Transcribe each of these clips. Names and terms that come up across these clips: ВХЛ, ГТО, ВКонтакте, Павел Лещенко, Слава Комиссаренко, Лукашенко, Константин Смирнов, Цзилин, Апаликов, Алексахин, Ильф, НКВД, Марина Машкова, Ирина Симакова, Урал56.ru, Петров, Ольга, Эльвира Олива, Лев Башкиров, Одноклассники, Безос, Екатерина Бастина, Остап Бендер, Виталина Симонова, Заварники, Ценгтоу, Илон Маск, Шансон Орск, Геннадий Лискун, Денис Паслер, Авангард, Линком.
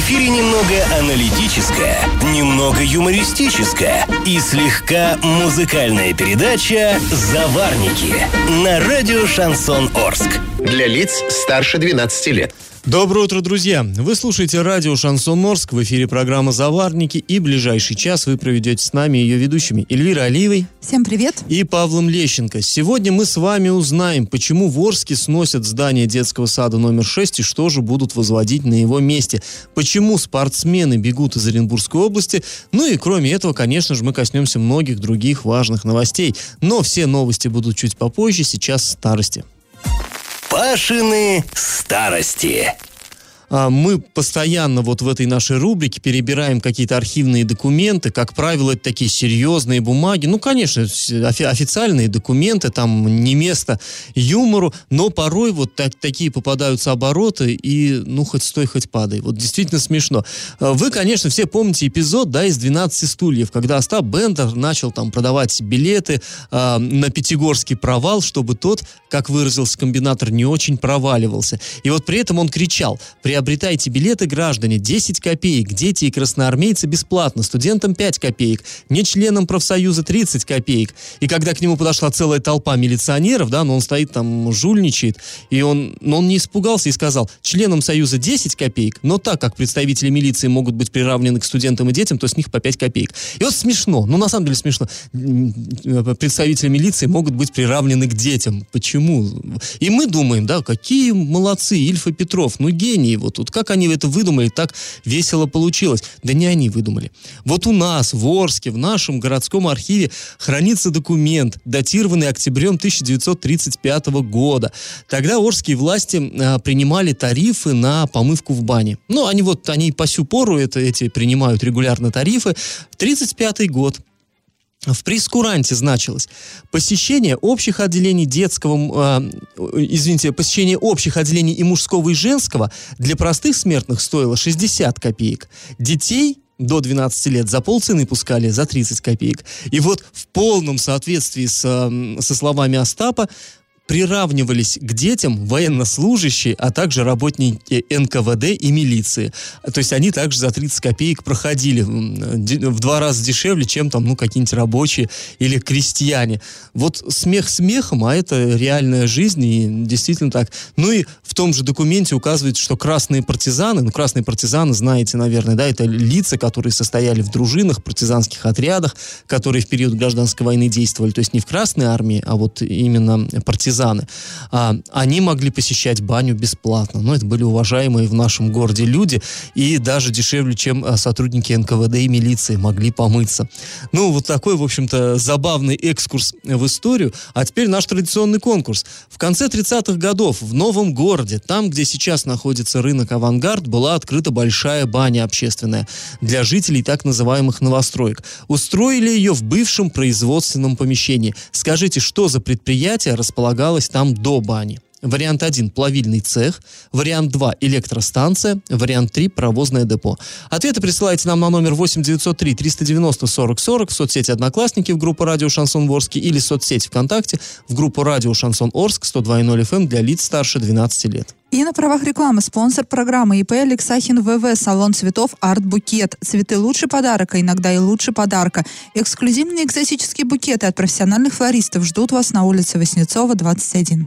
эфире немного аналитическая, немного юмористическая и слегка музыкальная передача «Заварники» на радио «Шансон Орск». Для лиц старше 12 лет. Доброе утро, друзья! Вы слушаете радио «Шансон Орск», в эфире программа «Заварники», и ближайший час вы проведете с нами, ее ведущими Эльвирой Оливой. Всем привет! И Павлом Лещенко. Сегодня мы с вами узнаем, почему в Орске сносят здание детского сада номер 6 и что же будут возводить на его месте, почему спортсмены бегут из Оренбургской области, ну и кроме этого, конечно же, мы коснемся многих других важных новостей. Но все новости будут чуть попозже, сейчас старости. Пашины старости. Мы постоянно вот в этой нашей рубрике перебираем какие-то архивные документы. Как правило, это такие серьезные бумаги. Ну, конечно, официальные документы, там не место юмору. Но порой вот такие попадаются обороты, и ну, хоть стой, хоть падай. Вот действительно смешно. Вы, конечно, все помните эпизод, да, из «12 стульев», когда Остап Бендер начал там продавать билеты на Пятигорский провал, чтобы тот, как выразился комбинатор, не очень проваливался. И вот при этом он кричал: «Приобретайте билеты, граждане, 10 копеек, дети и красноармейцы бесплатно, студентам 5 копеек, не членам профсоюза 30 копеек». И когда к нему подошла целая толпа милиционеров, да, но он стоит там, жульничает, и он не испугался и сказал: «Членам союза 10 копеек, но так как представители милиции могут быть приравнены к студентам и детям, то с них по 5 копеек». И вот смешно, ну на самом деле смешно. Представители милиции могут быть приравнены к детям. Почему? И мы думаем, да, какие молодцы Ильф и Петров, ну гении вот. Вот как они это выдумали, так весело получилось. Да не они выдумали. Вот у нас, в Орске, в нашем городском архиве хранится документ, датированный октябрем 1935 года. Тогда орские власти принимали тарифы на помывку в бане. Ну, они по сю пору эти принимают регулярно тарифы. 1935 год. В прейскуранте значилось: посещение общих отделений и мужского, и женского для простых смертных стоило 60 копеек. Детей до 12 лет за полцены пускали, за 30 копеек. И вот в полном соответствии со словами Остапа приравнивались к детям военнослужащие, а также работники НКВД и милиции. То есть они также за 30 копеек проходили в 2 раза дешевле, чем там, какие-нибудь рабочие или крестьяне. Вот смех смехом, а это реальная жизнь, и действительно так. Ну и в том же документе указывается, что красные партизаны, знаете, наверное, да, это лица, которые состояли в дружинах, партизанских отрядах, которые в период гражданской войны действовали, то есть не в Красной армии, а вот именно партизаны. Они могли посещать баню бесплатно. Но это были уважаемые в нашем городе люди, и даже дешевле, чем сотрудники НКВД и милиции могли помыться. Ну, вот такой, в общем-то, забавный экскурс в историю. А теперь наш традиционный конкурс. В конце 30-х годов в новом городе, там, где сейчас находится рынок «Авангард», была открыта большая баня общественная для жителей так называемых новостроек. Устроили ее в бывшем производственном помещении. Скажите, что за предприятие располагалось там до бани? Вариант 1 – плавильный цех. Вариант 2 – электростанция. Вариант 3 – паровозное депо. Ответы присылайте нам на номер 8-903-390-4040 в соцсети «Одноклассники» в группу «Радио Шансон Орск» или соцсети ВКонтакте в группу «Радио Шансон Орск» 102.0 FM для лиц старше 12 лет. И на правах рекламы спонсор программы ИП «Алексахин ВВ», салон цветов «Арт-букет». Цветы лучше подарка, иногда и лучше подарка. Эксклюзивные экзотические букеты от профессиональных флористов ждут вас на улице Воснецова, 21.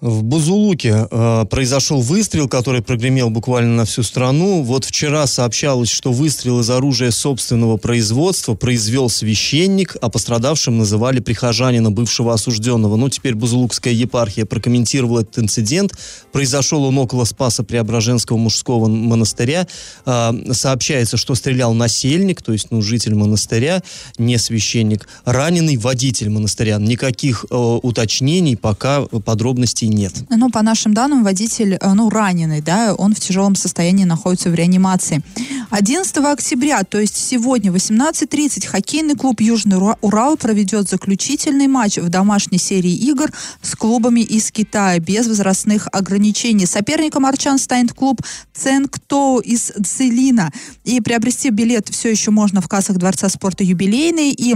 В Бузулуке произошел выстрел, который прогремел буквально на всю страну. Вот вчера сообщалось, что выстрел из оружия собственного производства произвел священник, а пострадавшим называли прихожанина бывшего осужденного. Ну, теперь Бузулукская епархия прокомментировала этот инцидент. Произошел он около Спаса Преображенского мужского монастыря. Сообщается, что стрелял насельник, то есть, житель монастыря, не священник, раненый водитель монастыря. Никаких уточнений, пока подробностей нет. Ну, по нашим данным, водитель, раненый, да, он в тяжелом состоянии находится в реанимации. 11 октября, то есть сегодня, в 18:30, хоккейный клуб «Южный Урал» проведет заключительный матч в домашней серии игр с клубами из Китая без возрастных ограничений. Соперником арчан станет клуб «Ценгтоу» из Цзилина. И приобрести билет все еще можно в кассах Дворца спорта «Юбилейный» и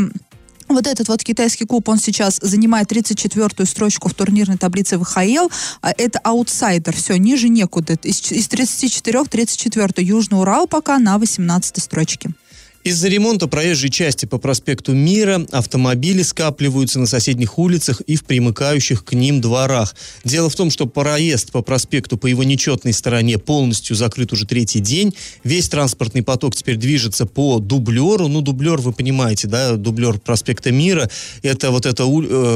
Вот этот вот китайский клуб, он сейчас занимает 34-ю строчку в турнирной таблице ВХЛ. Это аутсайдер, все, ниже некуда. Из 34-х 34-й. Южный Урал пока на 18-й строчке. Из-за ремонта проезжей части по проспекту Мира автомобили скапливаются на соседних улицах и в примыкающих к ним дворах. Дело в том, что проезд по проспекту по его нечетной стороне полностью закрыт уже третий день. Весь транспортный поток теперь движется по дублеру. Ну, дублер, вы понимаете, да, дублер проспекта Мира. Это вот эта,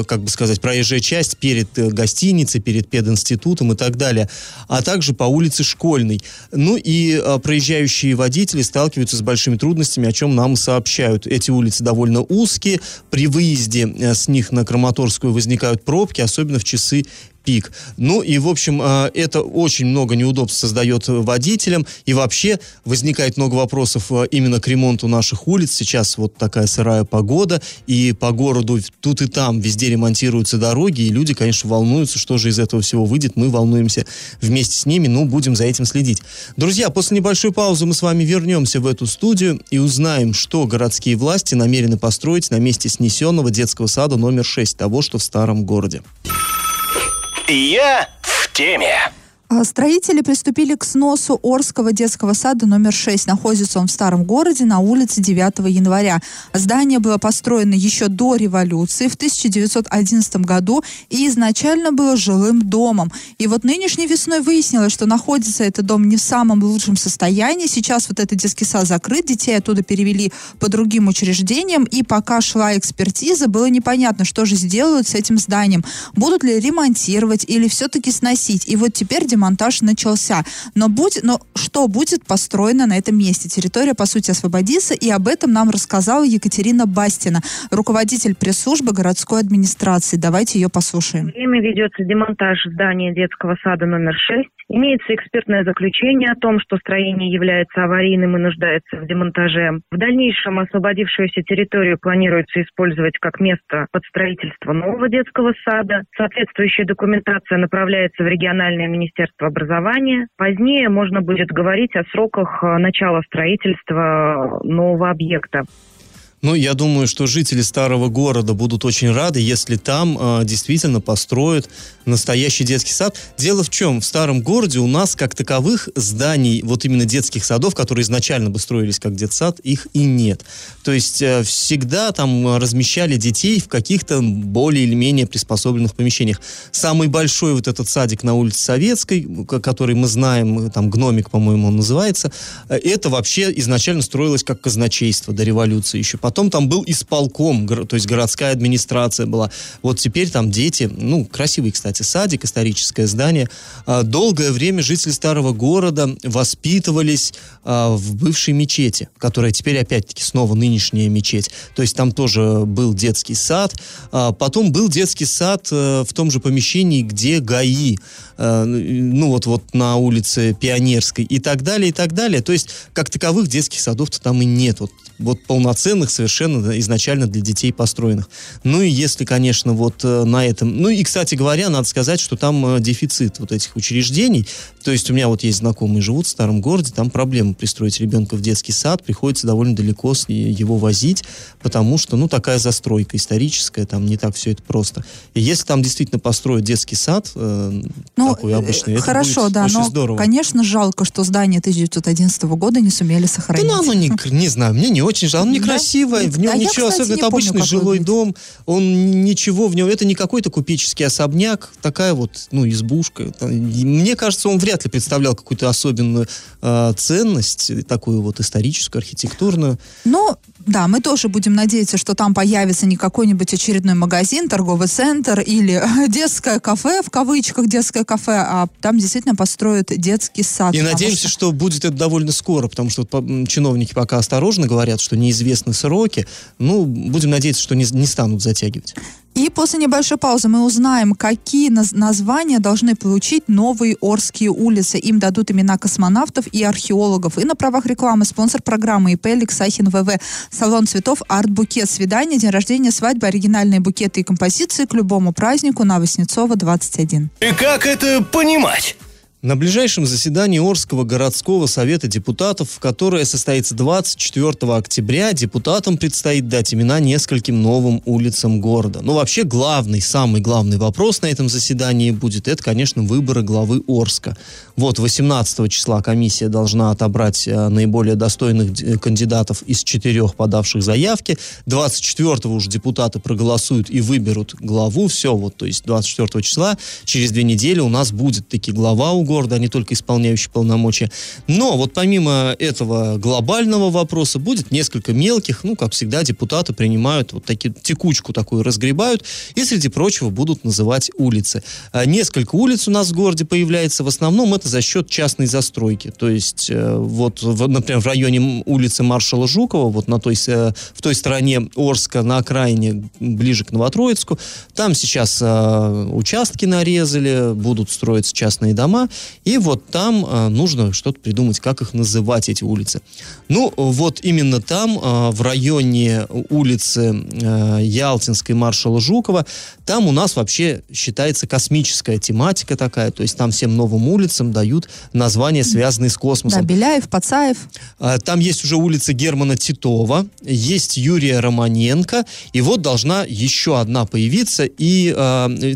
как бы сказать, проезжая часть перед гостиницей, перед пединститутом и так далее. А также по улице Школьной. Ну и проезжающие водители сталкиваются с большими трудностями, о чем нам сообщают. Эти улицы довольно узкие. При выезде с них на Краматорскую возникают пробки, особенно в часы пик. Ну и, в общем, это очень много неудобств создает водителям. И вообще возникает много вопросов именно к ремонту наших улиц. Сейчас вот такая сырая погода. И по городу тут и там везде ремонтируются дороги. И люди, конечно, волнуются, что же из этого всего выйдет. Мы волнуемся вместе с ними, но будем за этим следить. Друзья, после небольшой паузы мы с вами вернемся в эту студию и узнаем, что городские власти намерены построить на месте снесенного детского сада номер 6, того, что в старом городе. Я в теме. Строители приступили к сносу Орского детского сада номер 6. Находится он в старом городе на улице 9 января. Здание было построено еще до революции в 1911 году и изначально было жилым домом. И вот нынешней весной выяснилось, что находится этот дом не в самом лучшем состоянии. Сейчас вот этот детский сад закрыт, детей оттуда перевели по другим учреждениям. И пока шла экспертиза, было непонятно, что же сделают с этим зданием. Будут ли ремонтировать или все-таки сносить. И вот теперь монтаж начался. Но что будет построено на этом месте? Территория, по сути, освободится, и об этом нам рассказала Екатерина Бастина, руководитель пресс-службы городской администрации. Давайте ее послушаем. Время ведется демонтаж здания детского сада номер 6. Имеется экспертное заключение о том, что строение является аварийным и нуждается в демонтаже. В дальнейшем освободившуюся территорию планируется использовать как место под строительство нового детского сада. Соответствующая документация направляется в региональное министерство образования. Позднее можно будет говорить о сроках начала строительства нового объекта. Ну, я думаю, что жители старого города будут очень рады, если там действительно построят настоящий детский сад. Дело в чем? В старом городе у нас, как таковых, зданий, вот именно детских садов, которые изначально бы строились как детсад, их и нет. То есть всегда там размещали детей в каких-то более или менее приспособленных помещениях. Самый большой вот этот садик на улице Советской, который мы знаем, там «Гномик», по-моему, он называется, это вообще изначально строилось как казначейство до революции еще. Потом там был исполком, то есть городская администрация была. Вот теперь там дети, ну, красивый, кстати, садик, историческое здание. Долгое время жители старого города воспитывались в бывшей мечети, которая теперь, опять-таки, снова нынешняя мечеть. То есть там тоже был детский сад. Потом был детский сад в том же помещении, где ГАИ. Ну, вот на улице Пионерской и так далее, и так далее. То есть, как таковых детских садов-то там и нет. Вот полноценных совершенно изначально для детей построенных. Ну и если, конечно, вот на этом... Ну и, кстати говоря, надо сказать, что там дефицит вот этих учреждений. То есть у меня вот есть знакомые, живут в старом городе, там проблема пристроить ребенка в детский сад, приходится довольно далеко его возить, потому что, ну, такая застройка историческая, там не так все это просто. И если там действительно построят детский сад, такой обычный, хорошо, это будет очень здорово. Конечно, жалко, что здание 1911 года не сумели сохранить. Да, ну, оно не знаю, мне не очень жалко, оно некрасиво. В нем ничего, я, кстати, особенно это обычный жилой дом, он ничего в нем, это не какой-то купеческий особняк, такая вот, ну, избушка. Мне кажется, он вряд ли представлял какую-то особенную ценность, такую вот историческую, архитектурную. Ну, да, мы тоже будем надеяться, что там появится не какой-нибудь очередной магазин, торговый центр или детское кафе, в кавычках детское кафе, а там действительно построят детский сад. И надеемся, что будет это довольно скоро, потому что чиновники пока осторожно говорят, что неизвестны сроки. Ну, будем надеяться, что не станут затягивать. И после небольшой паузы мы узнаем, какие названия должны получить новые Орские улицы. Им дадут имена космонавтов и археологов. И на правах рекламы спонсор программы ИП «Лексахин ВВ». Салон цветов «Арт-букет». Свидание, день рождения, свадьба, оригинальные букеты и композиции к любому празднику на Воснецова, 21. И как это понимать? На ближайшем заседании Орского городского совета депутатов, которое состоится 24 октября, депутатам предстоит дать имена нескольким новым улицам города. Но вообще главный, самый главный вопрос на этом заседании будет, это, конечно, выборы главы Орска. Вот 18 числа комиссия должна отобрать наиболее достойных кандидатов из 4 подавших заявки. 24-го уж депутаты проголосуют и выберут главу. Все, вот, то есть 24 числа, через 2 недели у нас будет таки глава у города, а не только исполняющий полномочия. Но вот помимо этого глобального вопроса будет несколько мелких, ну, как всегда, депутаты принимают вот такие, текучку такую разгребают, и, среди прочего, будут называть улицы. Несколько улиц у нас в городе появляется, в основном это за счет частной застройки. То есть, вот, например, в районе улицы маршала Жукова, вот на той, в той стороне Орска, на окраине, ближе к Новотроицку, там сейчас участки нарезали, будут строиться частные дома. И вот там нужно что-то придумать, как их называть, эти улицы. Ну, вот именно там, в районе улицы Ялтинской, маршала Жукова, там у нас вообще считается космическая тематика такая, то есть там всем новым улицам дают названия, связанные с космосом. Да, Беляев, Пацаев. Там есть уже улица Германа Титова, есть Юрия Романенко, и вот должна еще одна появиться, и,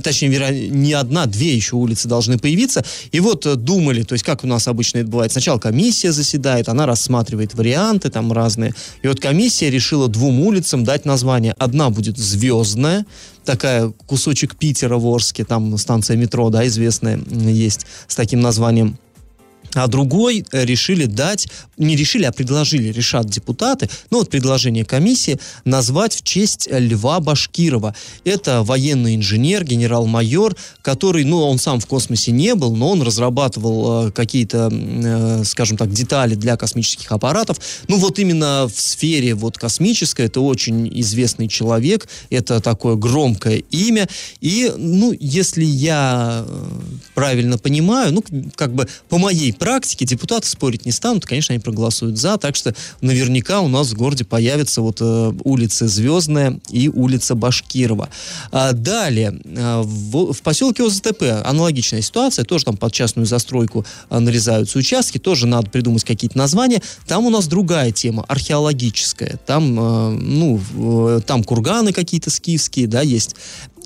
точнее, не одна, 2 еще улицы должны появиться, и вот думали, то есть как у нас обычно это бывает, сначала комиссия заседает, она рассматривает варианты там разные, и вот комиссия решила 2 улицам дать название. Одна будет «Звездная», такая кусочек Питера в Орске, там станция метро, да, известная есть с таким названием. А другой решили дать, не решили, а предложили, решат депутаты, ну вот предложение комиссии, назвать в честь Льва Башкирова. Это военный инженер, генерал-майор, который, ну, он сам в космосе не был, но он разрабатывал какие-то, скажем так, детали для космических аппаратов. Ну вот именно в сфере вот космической, это очень известный человек, это такое громкое имя. И, ну, если я правильно понимаю, ну, как бы по моей практики, депутаты спорить не станут, конечно, они проголосуют за, так что наверняка у нас в городе появятся вот улица Звездная и улица Башкирова. Далее, в поселке ОЗТП аналогичная ситуация, тоже там под частную застройку нарезаются участки, тоже надо придумать какие-то названия. Там у нас другая тема, археологическая. Там, ну, там курганы какие-то скифские, да, есть.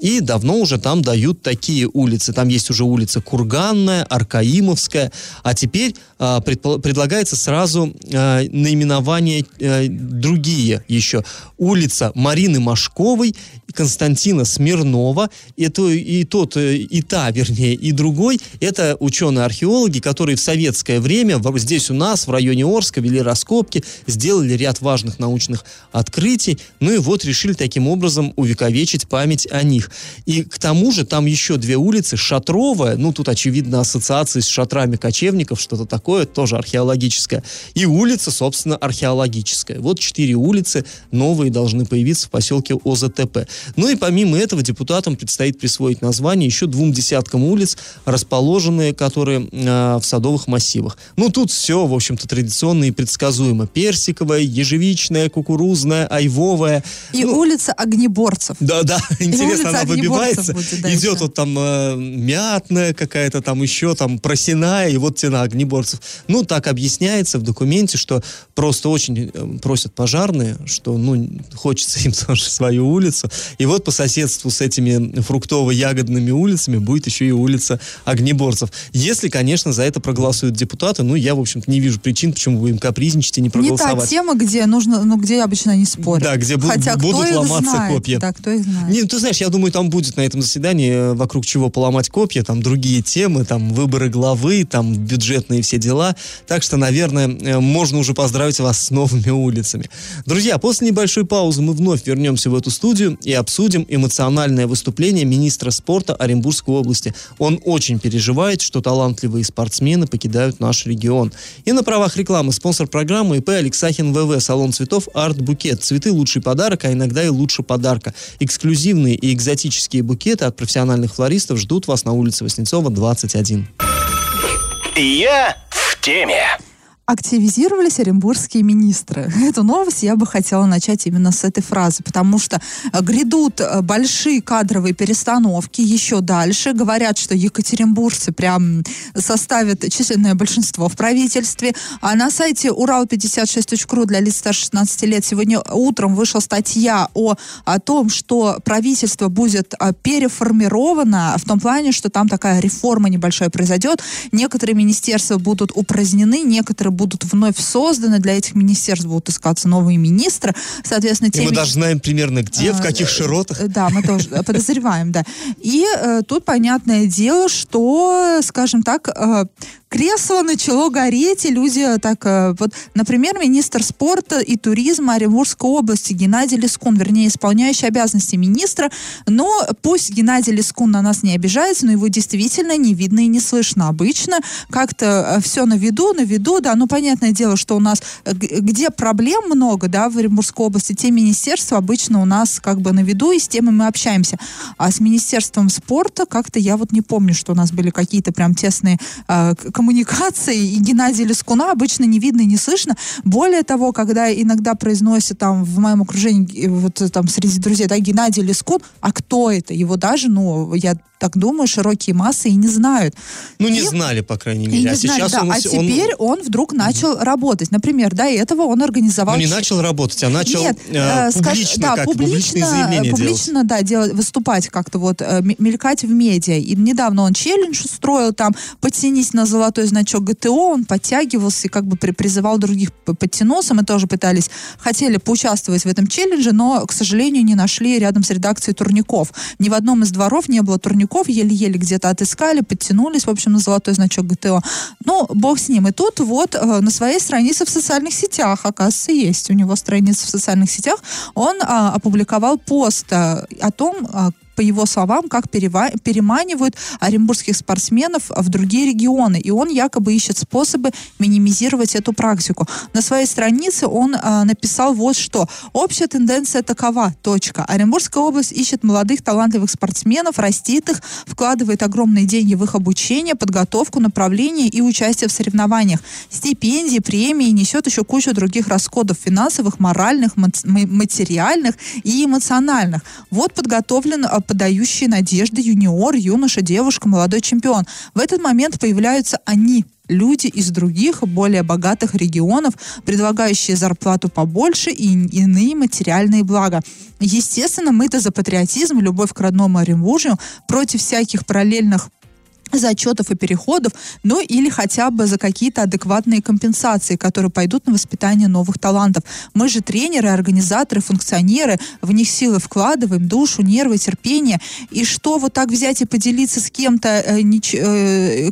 И давно уже там дают такие улицы. Там есть уже улица Курганная, Аркаимовская. А теперь предлагается сразу наименование другие еще. Улица Марины Машковой, Константина Смирнова. Это и тот, и та, вернее, и другой. Это ученые-археологи, которые в советское время здесь у нас, в районе Орска, вели раскопки, сделали ряд важных научных открытий. Ну и вот решили таким образом увековечить память о них. И к тому же там еще 2 улицы. Шатровая, ну тут очевидно ассоциации с шатрами кочевников, что-то такое, тоже археологическое. И улица, собственно, археологическая. Вот 4 улицы новые должны появиться в поселке ОЗТП. Ну и помимо этого депутатам предстоит присвоить название еще 2 десяткам улиц, расположенные, которые в садовых массивах. Ну тут все, в общем-то, традиционно и предсказуемо. Персиковая, ежевичная, кукурузная, айвовая. И ну, улица огнеборцев. Да-да, интересно, она выбивается, будет, да, идет еще. Вот там мятная какая-то, там еще там просиная, и вот тена огнеборцев. Ну, так объясняется в документе, что просто очень просят пожарные, что, ну, хочется им тоже свою улицу. И вот по соседству с этими фруктово-ягодными улицами будет еще и улица огнеборцев. Если, конечно, за это проголосуют депутаты, ну, я, в общем-то, не вижу причин, почему вы им капризничать и не проголосовать. Не та тема, где нужно, ну, где обычно не спорят. Да, где будут ломаться копья. Да, кто их знает. Не, ты знаешь, я думаю, там будет на этом заседании вокруг чего поломать копья, там другие темы, там выборы главы, там бюджетные все дела. Так что, наверное, можно уже поздравить вас с новыми улицами. Друзья, после небольшой паузы мы вновь вернемся в эту студию и обсудим эмоциональное выступление министра спорта Оренбургской области. Он очень переживает, что талантливые спортсмены покидают наш регион. И на правах рекламы спонсор программы ИП «Алексахин ВВ», салон цветов «Арт Букет». Цветы – лучший подарок, а иногда и лучше подарка. Эксклюзивные и экзотические букеты от профессиональных флористов ждут вас на улице Воснецова, 21. Я в теме. активизировались оренбургские министры. Эту новость я бы хотела начать именно с этой фразы, потому что грядут большие кадровые перестановки еще дальше. Говорят, что екатеринбуржцы прям составят численное большинство в правительстве. А на сайте Урал56.ru для лиц старше 16 лет сегодня утром вышла статья о том, что правительство будет переформировано в том плане, что там такая реформа небольшая произойдет. Некоторые министерства будут упразднены, некоторые будут вновь созданы. Для этих министерств будут искаться новые министры. Соответственно, мы даже знаем примерно где, в каких широтах. Да, мы тоже подозреваем, да. И тут понятное дело, что, скажем так, кресло начало гореть, и люди так... Вот, например, министр спорта и туризма Оренбургской области Геннадий Лискун, вернее, исполняющий обязанности министра. Но пусть Геннадий Лискун на нас не обижается, но его действительно не видно и не слышно. Обычно как-то все на виду, да. Ну, понятное дело, что у нас, где проблем много, да, в Оренбургской области, те министерства обычно у нас как бы на виду, и с тем мы общаемся. А с Министерством спорта как-то я вот не помню, что у нас были какие-то прям тесные коммуникации, и Геннадия Лискуна обычно не видно и не слышно. Более того, когда иногда произносят там в моем окружении, вот там среди друзей, да, Геннадий Лискун, а кто это? Его даже, ну, я так думаю, широкие массы и не знают. Ну, не знали, по крайней мере. А сейчас он... А теперь он вдруг начал работать. Например, до этого он организовал... Ну, не начал работать, а начал публичные заявления делать. Публично, да, выступать как-то, вот, мелькать в медиа. И недавно он челлендж устроил там, подтянись на золотой значок ГТО, он подтягивался и как бы призывал других подтянуться. Мы тоже пытались, хотели поучаствовать в этом челлендже, но, к сожалению, не нашли рядом с редакцией турников. Ни в одном из дворов не было турников, еле-еле где-то отыскали, подтянулись, в общем, на золотой значок ГТО. Ну, бог с ним. И тут вот на своей странице в социальных сетях, оказывается, есть у него страница в социальных сетях, он опубликовал пост о том, по его словам, как переманивают оренбургских спортсменов в другие регионы. И он якобы ищет способы минимизировать эту практику. На своей странице он написал вот что. Общая тенденция такова. Точка. Оренбургская область ищет молодых, талантливых спортсменов, растит их, вкладывает огромные деньги в их обучение, подготовку, направление и участие в соревнованиях. Стипендии, премии, несет еще кучу других расходов финансовых, моральных, материальных и эмоциональных. Вот подготовлен подающие надежды юниор, юноша, девушка, молодой чемпион. В этот момент появляются они, люди из других, более богатых регионов, предлагающие зарплату побольше и иные материальные блага. Естественно, мы-то за патриотизм, любовь к родному Оренбуржью, против всяких параллельных зачетов и переходов, ну или хотя бы за какие-то адекватные компенсации, которые пойдут на воспитание новых талантов. Мы же тренеры, организаторы, функционеры, в них силы вкладываем, душу, нервы, терпение. И что вот так взять и поделиться с кем-то,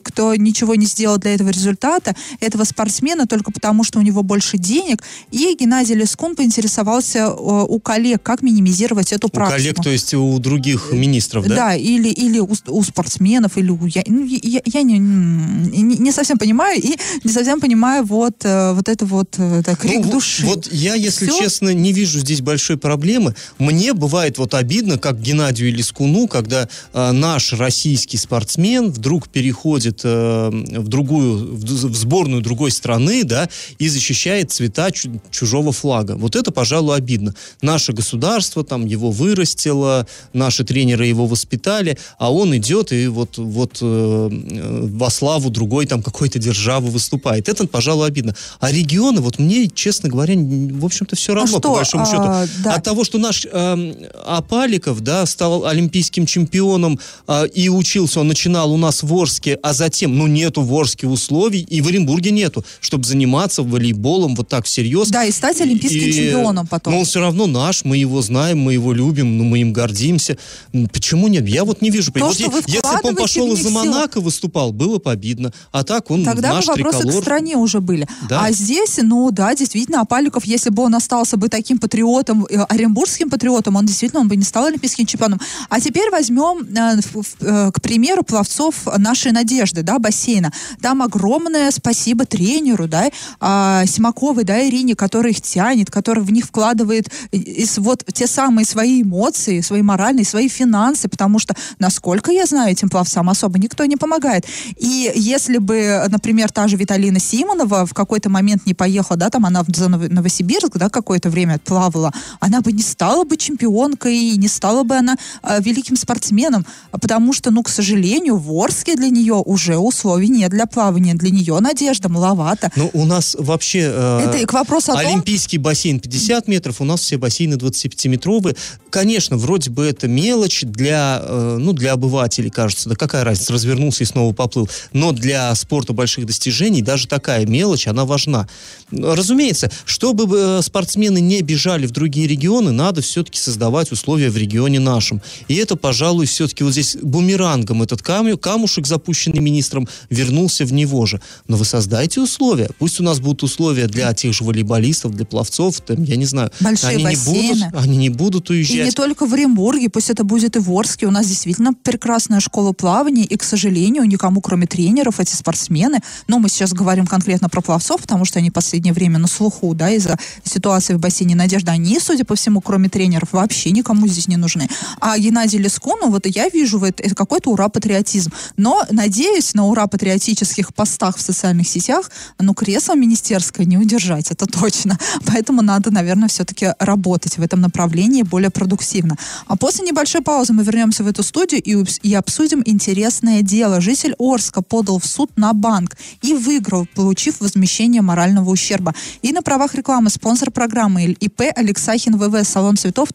кто ничего не сделал для этого результата, этого спортсмена, только потому, что у него больше денег? И Геннадий Лискун поинтересовался у коллег, как минимизировать эту практику. У коллег, то есть у других министров, да? Да, или у спортсменов, или у... Я не совсем понимаю, и не совсем понимаю вот это вот крик души. Вот я, если честно, не вижу здесь большой проблемы. Мне бывает вот обидно, как Геннадию Лискуну, когда наш российский спортсмен вдруг переходит в сборную другой страны, да, и защищает цвета чужого флага. Вот это, пожалуй, обидно. Наше государство там его вырастило, наши тренеры его воспитали, а он идет и вот во славу другой там какой-то державы выступает. Это, пожалуй, обидно. А регионы, вот мне, честно говоря, в общем-то все равно, по большому счету. Да. От того, что наш Апаликов, да, стал олимпийским чемпионом и учился, он начинал у нас в Орске, а затем, нету в Орске условий, и в Оренбурге нету, чтобы заниматься волейболом вот так всерьез. Да, и стать олимпийским чемпионом потом. Но он все равно наш, мы его знаем, мы его любим, мы им гордимся. Почему нет? Я вот не вижу. То, вот, если бы он пошел за Монако выступал, было бы обидно. А так он тогда наш триколор. Тогда вопросы к стране уже были. Да. А здесь, действительно, Апаликов, если бы он остался бы таким патриотом, оренбургским патриотом, он бы не стал олимпийским чемпионом. А теперь возьмем, к примеру, пловцов нашей надежды, да, бассейна. Там огромное спасибо тренеру, да, Симаковой, да, Ирине, которая их тянет, которая в них вкладывает вот те самые свои эмоции, свои моральные, свои финансы, потому что, насколько я знаю, этим пловцам особо никто никто не помогает. И если бы, например, та же Виталина Симонова в какой-то момент не поехала, да, там она за Новосибирск, да, какое-то время отплавала, она бы не стала бы чемпионкой, не стала бы она великим спортсменом, потому что, ну, к сожалению, в Орске для нее уже условий нет для плавания, для нее надежда маловато. Ну, у нас вообще это и к вопросу о олимпийский бассейн 50 метров, у нас все бассейны 25-метровые. Конечно, вроде бы это мелочь для, ну, для обывателей, кажется, да какая разница, развернулся и снова поплыл. Но для спорта больших достижений даже такая мелочь, она важна. Разумеется, чтобы спортсмены не бежали в другие регионы, надо все-таки создавать условия в регионе нашем. И это, пожалуй, все-таки вот здесь бумерангом этот камушек, запущенный министром, вернулся в него же. Но вы создайте условия. Пусть у нас будут условия для тех же волейболистов, для пловцов, там, я не знаю. Большие бассейны. Они не будут уезжать. И не только в Оренбурге, пусть это будет и в Орске. У нас действительно прекрасная школа плавания, и, к сожалению, никому, кроме тренеров, эти спортсмены, но мы сейчас говорим конкретно про пловцов, потому что они в последнее время на слуху, да, из-за ситуации в бассейне «Надежда», они, судя по всему, кроме тренеров, вообще никому здесь не нужны. А Геннадий Лискун, ну, вот я вижу, это какой-то ура-патриотизм. Но, надеюсь, на ура-патриотических постах в социальных сетях, ну, кресло министерское не удержать, это точно. Поэтому надо, наверное, все-таки работать в этом направлении более продуктивно. А после небольшой паузы мы вернемся в эту студию и обсудим интересное дело. Житель Орска подал в суд на банк и выиграл, получив возмещение морального ущерба. И на правах рекламы спонсор программы ИП Алексахин ВВ, салон цветов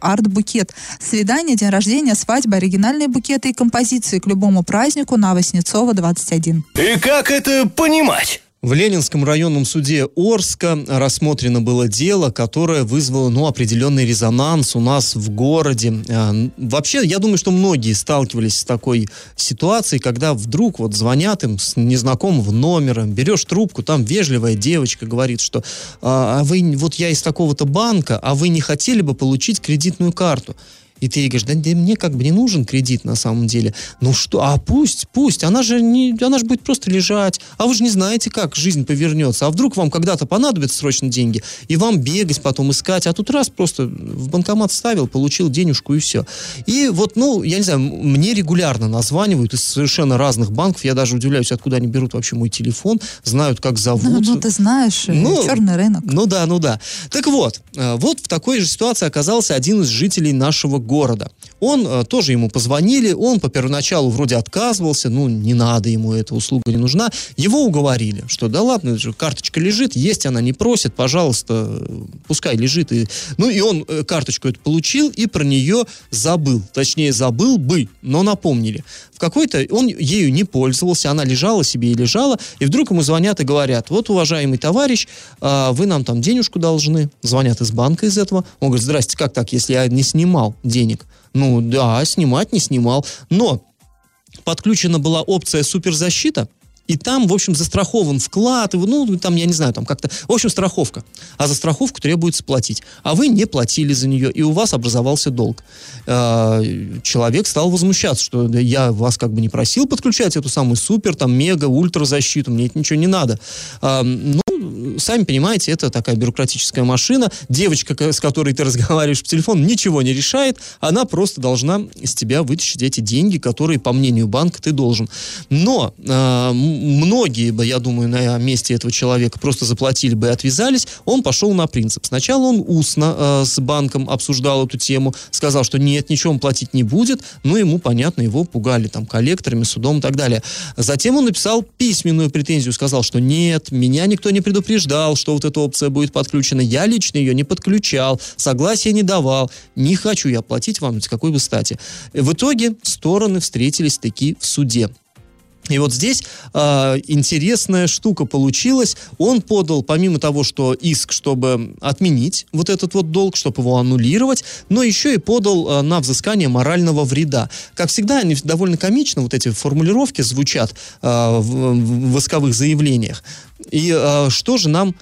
«Арт-букет». Свидание, день рождения, свадьба, оригинальные букеты и композиции к любому празднику на Васнецова, 21. И как это понимать? В Ленинском районном суде Орска рассмотрено было дело, которое вызвало, ну, определенный резонанс у нас в городе. Вообще, я думаю, что многие сталкивались с такой ситуацией, когда вдруг вот звонят им с незнакомого номера, берешь трубку, там вежливая девочка говорит, что «А вы, вот я из такого-то банка, а вы не хотели бы получить кредитную карту?» И ты ей говоришь, да мне как бы не нужен кредит на самом деле. Ну что, а пусть, она же будет просто лежать. А вы же не знаете, как жизнь повернется. А вдруг вам когда-то понадобятся срочно деньги, и вам бегать потом искать. А тут раз просто в банкомат вставил, получил денежку и все. И вот, ну, я не знаю, мне регулярно названивают из совершенно разных банков. Я даже удивляюсь, откуда они берут вообще мой телефон, знают, как зовут. Ну ты знаешь, черный рынок. Ну да. Так вот, вот в такой же ситуации оказался один из жителей нашего города. Он тоже, ему позвонили, он поначалу вроде отказывался, ну, не надо ему, эта услуга не нужна. Его уговорили, что да ладно, карточка лежит, есть она не просит, пожалуйста, пускай лежит. Ну, и он карточку эту получил и про нее забыл. Точнее, забыл бы, но напомнили. В какой-то он ею не пользовался, она лежала себе и лежала, и вдруг ему звонят и говорят, вот, уважаемый товарищ, вы нам там денежку должны. Звонят из банка из этого. Он говорит, здрасте, как так, если я не снимал денег? Ну да, снимать не снимал. Но подключена была опция суперзащита, и там, в общем, застрахован вклад, ну, там, я не знаю, там как-то... В общем, страховка. А за страховку требуется платить. А вы не платили за нее, и у вас образовался долг. Человек стал возмущаться, что я вас как бы не просил подключать эту самую супер, там, мега, ультразащиту, мне это ничего не надо. Сами понимаете, это такая бюрократическая машина. Девочка, с которой ты разговариваешь по телефону, ничего не решает. Она просто должна с тебя вытащить эти деньги, которые, по мнению банка, ты должен. Но многие бы, я думаю, на месте этого человека просто заплатили бы и отвязались. Он пошел на принцип. Сначала он устно с банком обсуждал эту тему, сказал, что нет, ничего он платить не будет. Но ему, понятно, его пугали там коллекторами, судом и так далее. Затем он написал письменную претензию, сказал, что нет, меня никто не предупреждал, что вот эта опция будет подключена. Я лично ее не подключал, согласия не давал. Не хочу я платить вам, с какой бы стати. В итоге стороны встретились таки в суде. И вот здесь интересная штука получилась. Он подал, помимо того, что иск, чтобы отменить вот этот вот долг, чтобы его аннулировать, но еще и подал на взыскание морального вреда. Как всегда, они довольно комично, вот эти формулировки звучат в исковых заявлениях. И что же нам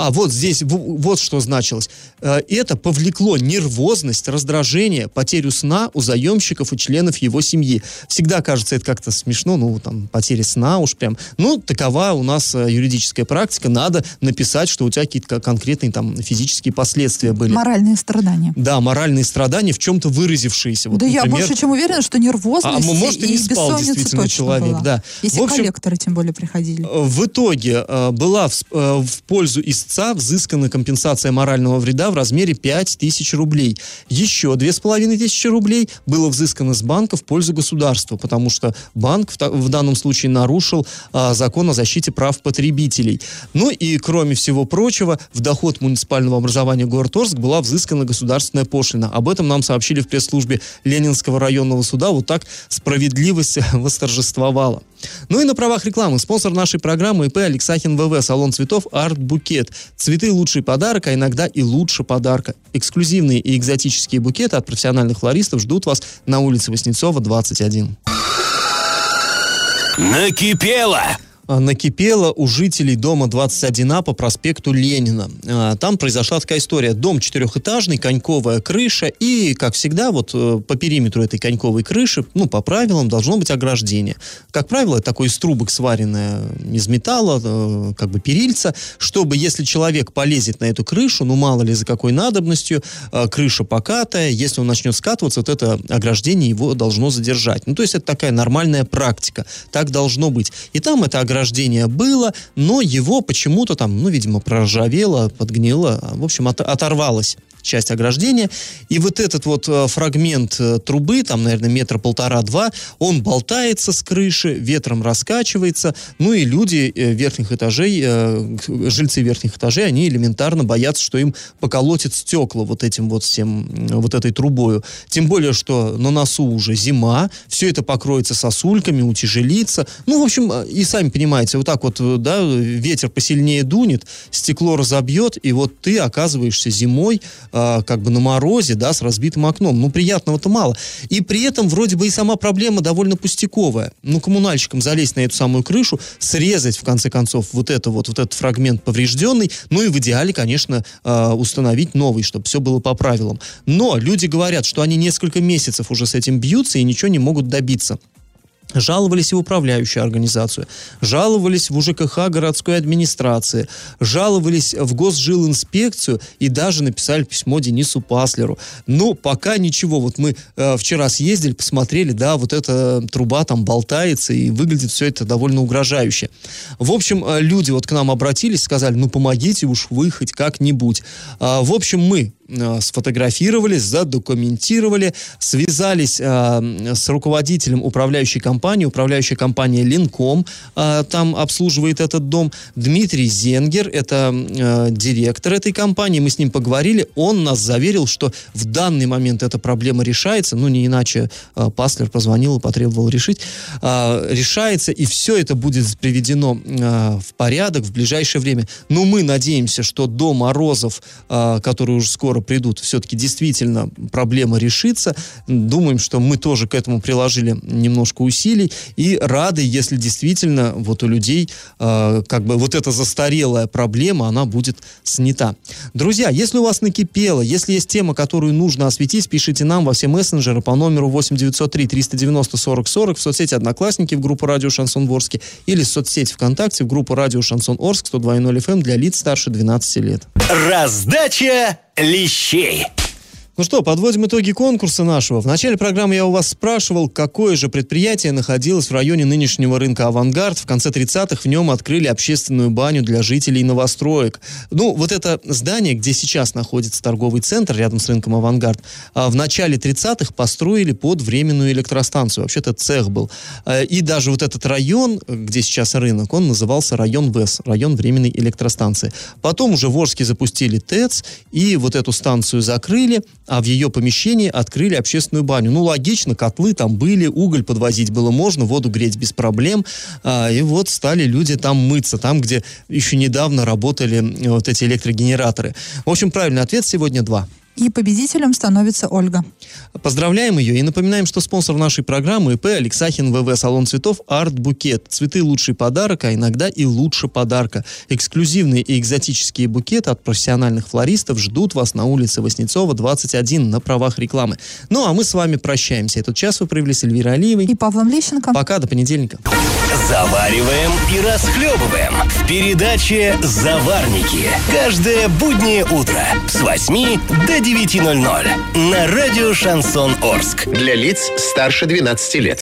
А вот здесь вот что значилось. Это повлекло нервозность, раздражение, потерю сна у заемщиков и членов его семьи. Всегда кажется это как-то смешно, ну, там, потеря сна уж прям. Ну, такова у нас юридическая практика. Надо написать, что у тебя какие-то конкретные там физические последствия были. Моральные страдания. Да, моральные страдания, в чем-то выразившиеся. Вот, да, например, я больше чем уверена, что нервозность может, и не спал действительно человек. Да. Если в общем, коллекторы тем более приходили. В итоге была в пользу истца взыскана компенсация морального вреда в размере 5000 рублей. Еще 2500 рублей было взыскано с банка в пользу государства, потому что банк в данном случае нарушил закон о защите прав потребителей. Ну и, кроме всего прочего, в доход муниципального образования город Орск была взыскана государственная пошлина. Об этом нам сообщили в пресс-службе Ленинского районного суда. Вот так справедливость восторжествовала. Ну и на правах рекламы. Спонсор нашей программы ИП «Алексахин ВВ», салон цветов «Арт-букет». Цветы – лучший подарок, а иногда и лучше подарка. Эксклюзивные и экзотические букеты от профессиональных флористов ждут вас на улице Васнецова, 21. Накипело! Накипело у жителей дома 21А по проспекту Ленина. Там произошла такая история. Дом четырехэтажный, коньковая крыша, и, как всегда, вот по периметру этой коньковой крыши, ну, по правилам, должно быть ограждение. Как правило, это такое из трубок сваренное, из металла, как бы перильца, чтобы, если человек полезет на эту крышу, ну, мало ли за какой надобностью, крыша покатая, если он начнет скатываться, вот это ограждение его должно задержать. Ну, то есть, это такая нормальная практика. Так должно быть. И там это ограждение было, но его почему-то там, ну, видимо, проржавело, подгнило, в общем, оторвалось часть ограждения, и вот этот вот фрагмент трубы, там, наверное, 1,5-2 метра, он болтается с крыши, ветром раскачивается, ну и люди верхних этажей, жильцы верхних этажей, они элементарно боятся, что им поколотит стекла вот этим вот всем, вот этой трубою. Тем более, что на носу уже зима, все это покроется сосульками, утяжелится, ну, в общем, и сами понимаете, вот так вот, да, ветер посильнее дунет, стекло разобьет, и вот ты оказываешься зимой как бы на морозе, да, с разбитым окном. Ну, приятного-то мало. И при этом вроде бы и сама проблема довольно пустяковая. Ну, коммунальщикам залезть на эту самую крышу, срезать, в конце концов, вот этот фрагмент поврежденный, ну и в идеале, конечно, установить новый, чтобы все было по правилам. Но люди говорят, что они несколько месяцев уже с этим бьются и ничего не могут добиться. Жаловались и в управляющую организацию, жаловались в УЖКХ городской администрации, жаловались в Госжилинспекцию и даже написали письмо Денису Паслеру. Но пока ничего. Вот мы вчера съездили, посмотрели, да, вот эта труба там болтается и выглядит все это довольно угрожающе. В общем, люди вот к нам обратились, сказали, ну помогите уж вы хоть как-нибудь. В общем, мы сфотографировали, задокументировали, связались с руководителем управляющей компании. Управляющая компания «Линком» там обслуживает этот дом. Дмитрий Зенгер, это директор этой компании. Мы с ним поговорили. Он нас заверил, что в данный момент эта проблема решается. Ну, не иначе Паслер позвонил и потребовал решить. Решается, и все это будет приведено в порядок в ближайшее время. Но мы надеемся, что до морозов, которые уже скоро придут, все-таки действительно проблема решится. Думаем, что мы тоже к этому приложили немножко усилий и рады, если действительно вот у людей как бы вот эта застарелая проблема, она будет снята. Друзья, если у вас накипело, если есть тема, которую нужно осветить, пишите нам во все мессенджеры по номеру 8 903 390 40 40, в соцсети «Одноклассники» в группу «Радио Шансон в Орске» или в соцсети ВКонтакте в группу «Радио Шансон Орск» 102.0 FM для лиц старше 12 лет. Раздача лещей. Ну что, подводим итоги конкурса нашего. В начале программы я у вас спрашивал, какое же предприятие находилось в районе нынешнего рынка «Авангард». В конце 30-х в нем открыли общественную баню для жителей новостроек. Ну, вот это здание, где сейчас находится торговый центр рядом с рынком «Авангард», в начале 30-х построили под временную электростанцию. Вообще-то цех был. И даже вот этот район, где сейчас рынок, он назывался район ВЭС, район временной электростанции. Потом уже в Орске запустили ТЭЦ, и вот эту станцию закрыли, а в ее помещении открыли общественную баню. Ну, логично, котлы там были, уголь подвозить было можно, воду греть без проблем. И вот стали люди там мыться, там, где еще недавно работали вот эти электрогенераторы. В общем, правильный ответ сегодня 2. И победителем становится Ольга. Поздравляем ее и напоминаем, что спонсор нашей программы ИП «Алексахин ВВ», салон цветов «Арт Букет». Цветы — лучший подарок, а иногда и лучше подарка. Эксклюзивные и экзотические букеты от профессиональных флористов ждут вас на улице Васнецова, 21, на правах рекламы. Ну, а мы с вами прощаемся. Этот час вы провели с Эльвирой Олиевой и Павлом Лещенко. Пока, до понедельника. Завариваем и расхлебываем в передаче «Заварники». Каждое буднее утро с 8 до 9:00 на радио «Шансон Орск». Для лиц старше 12 лет.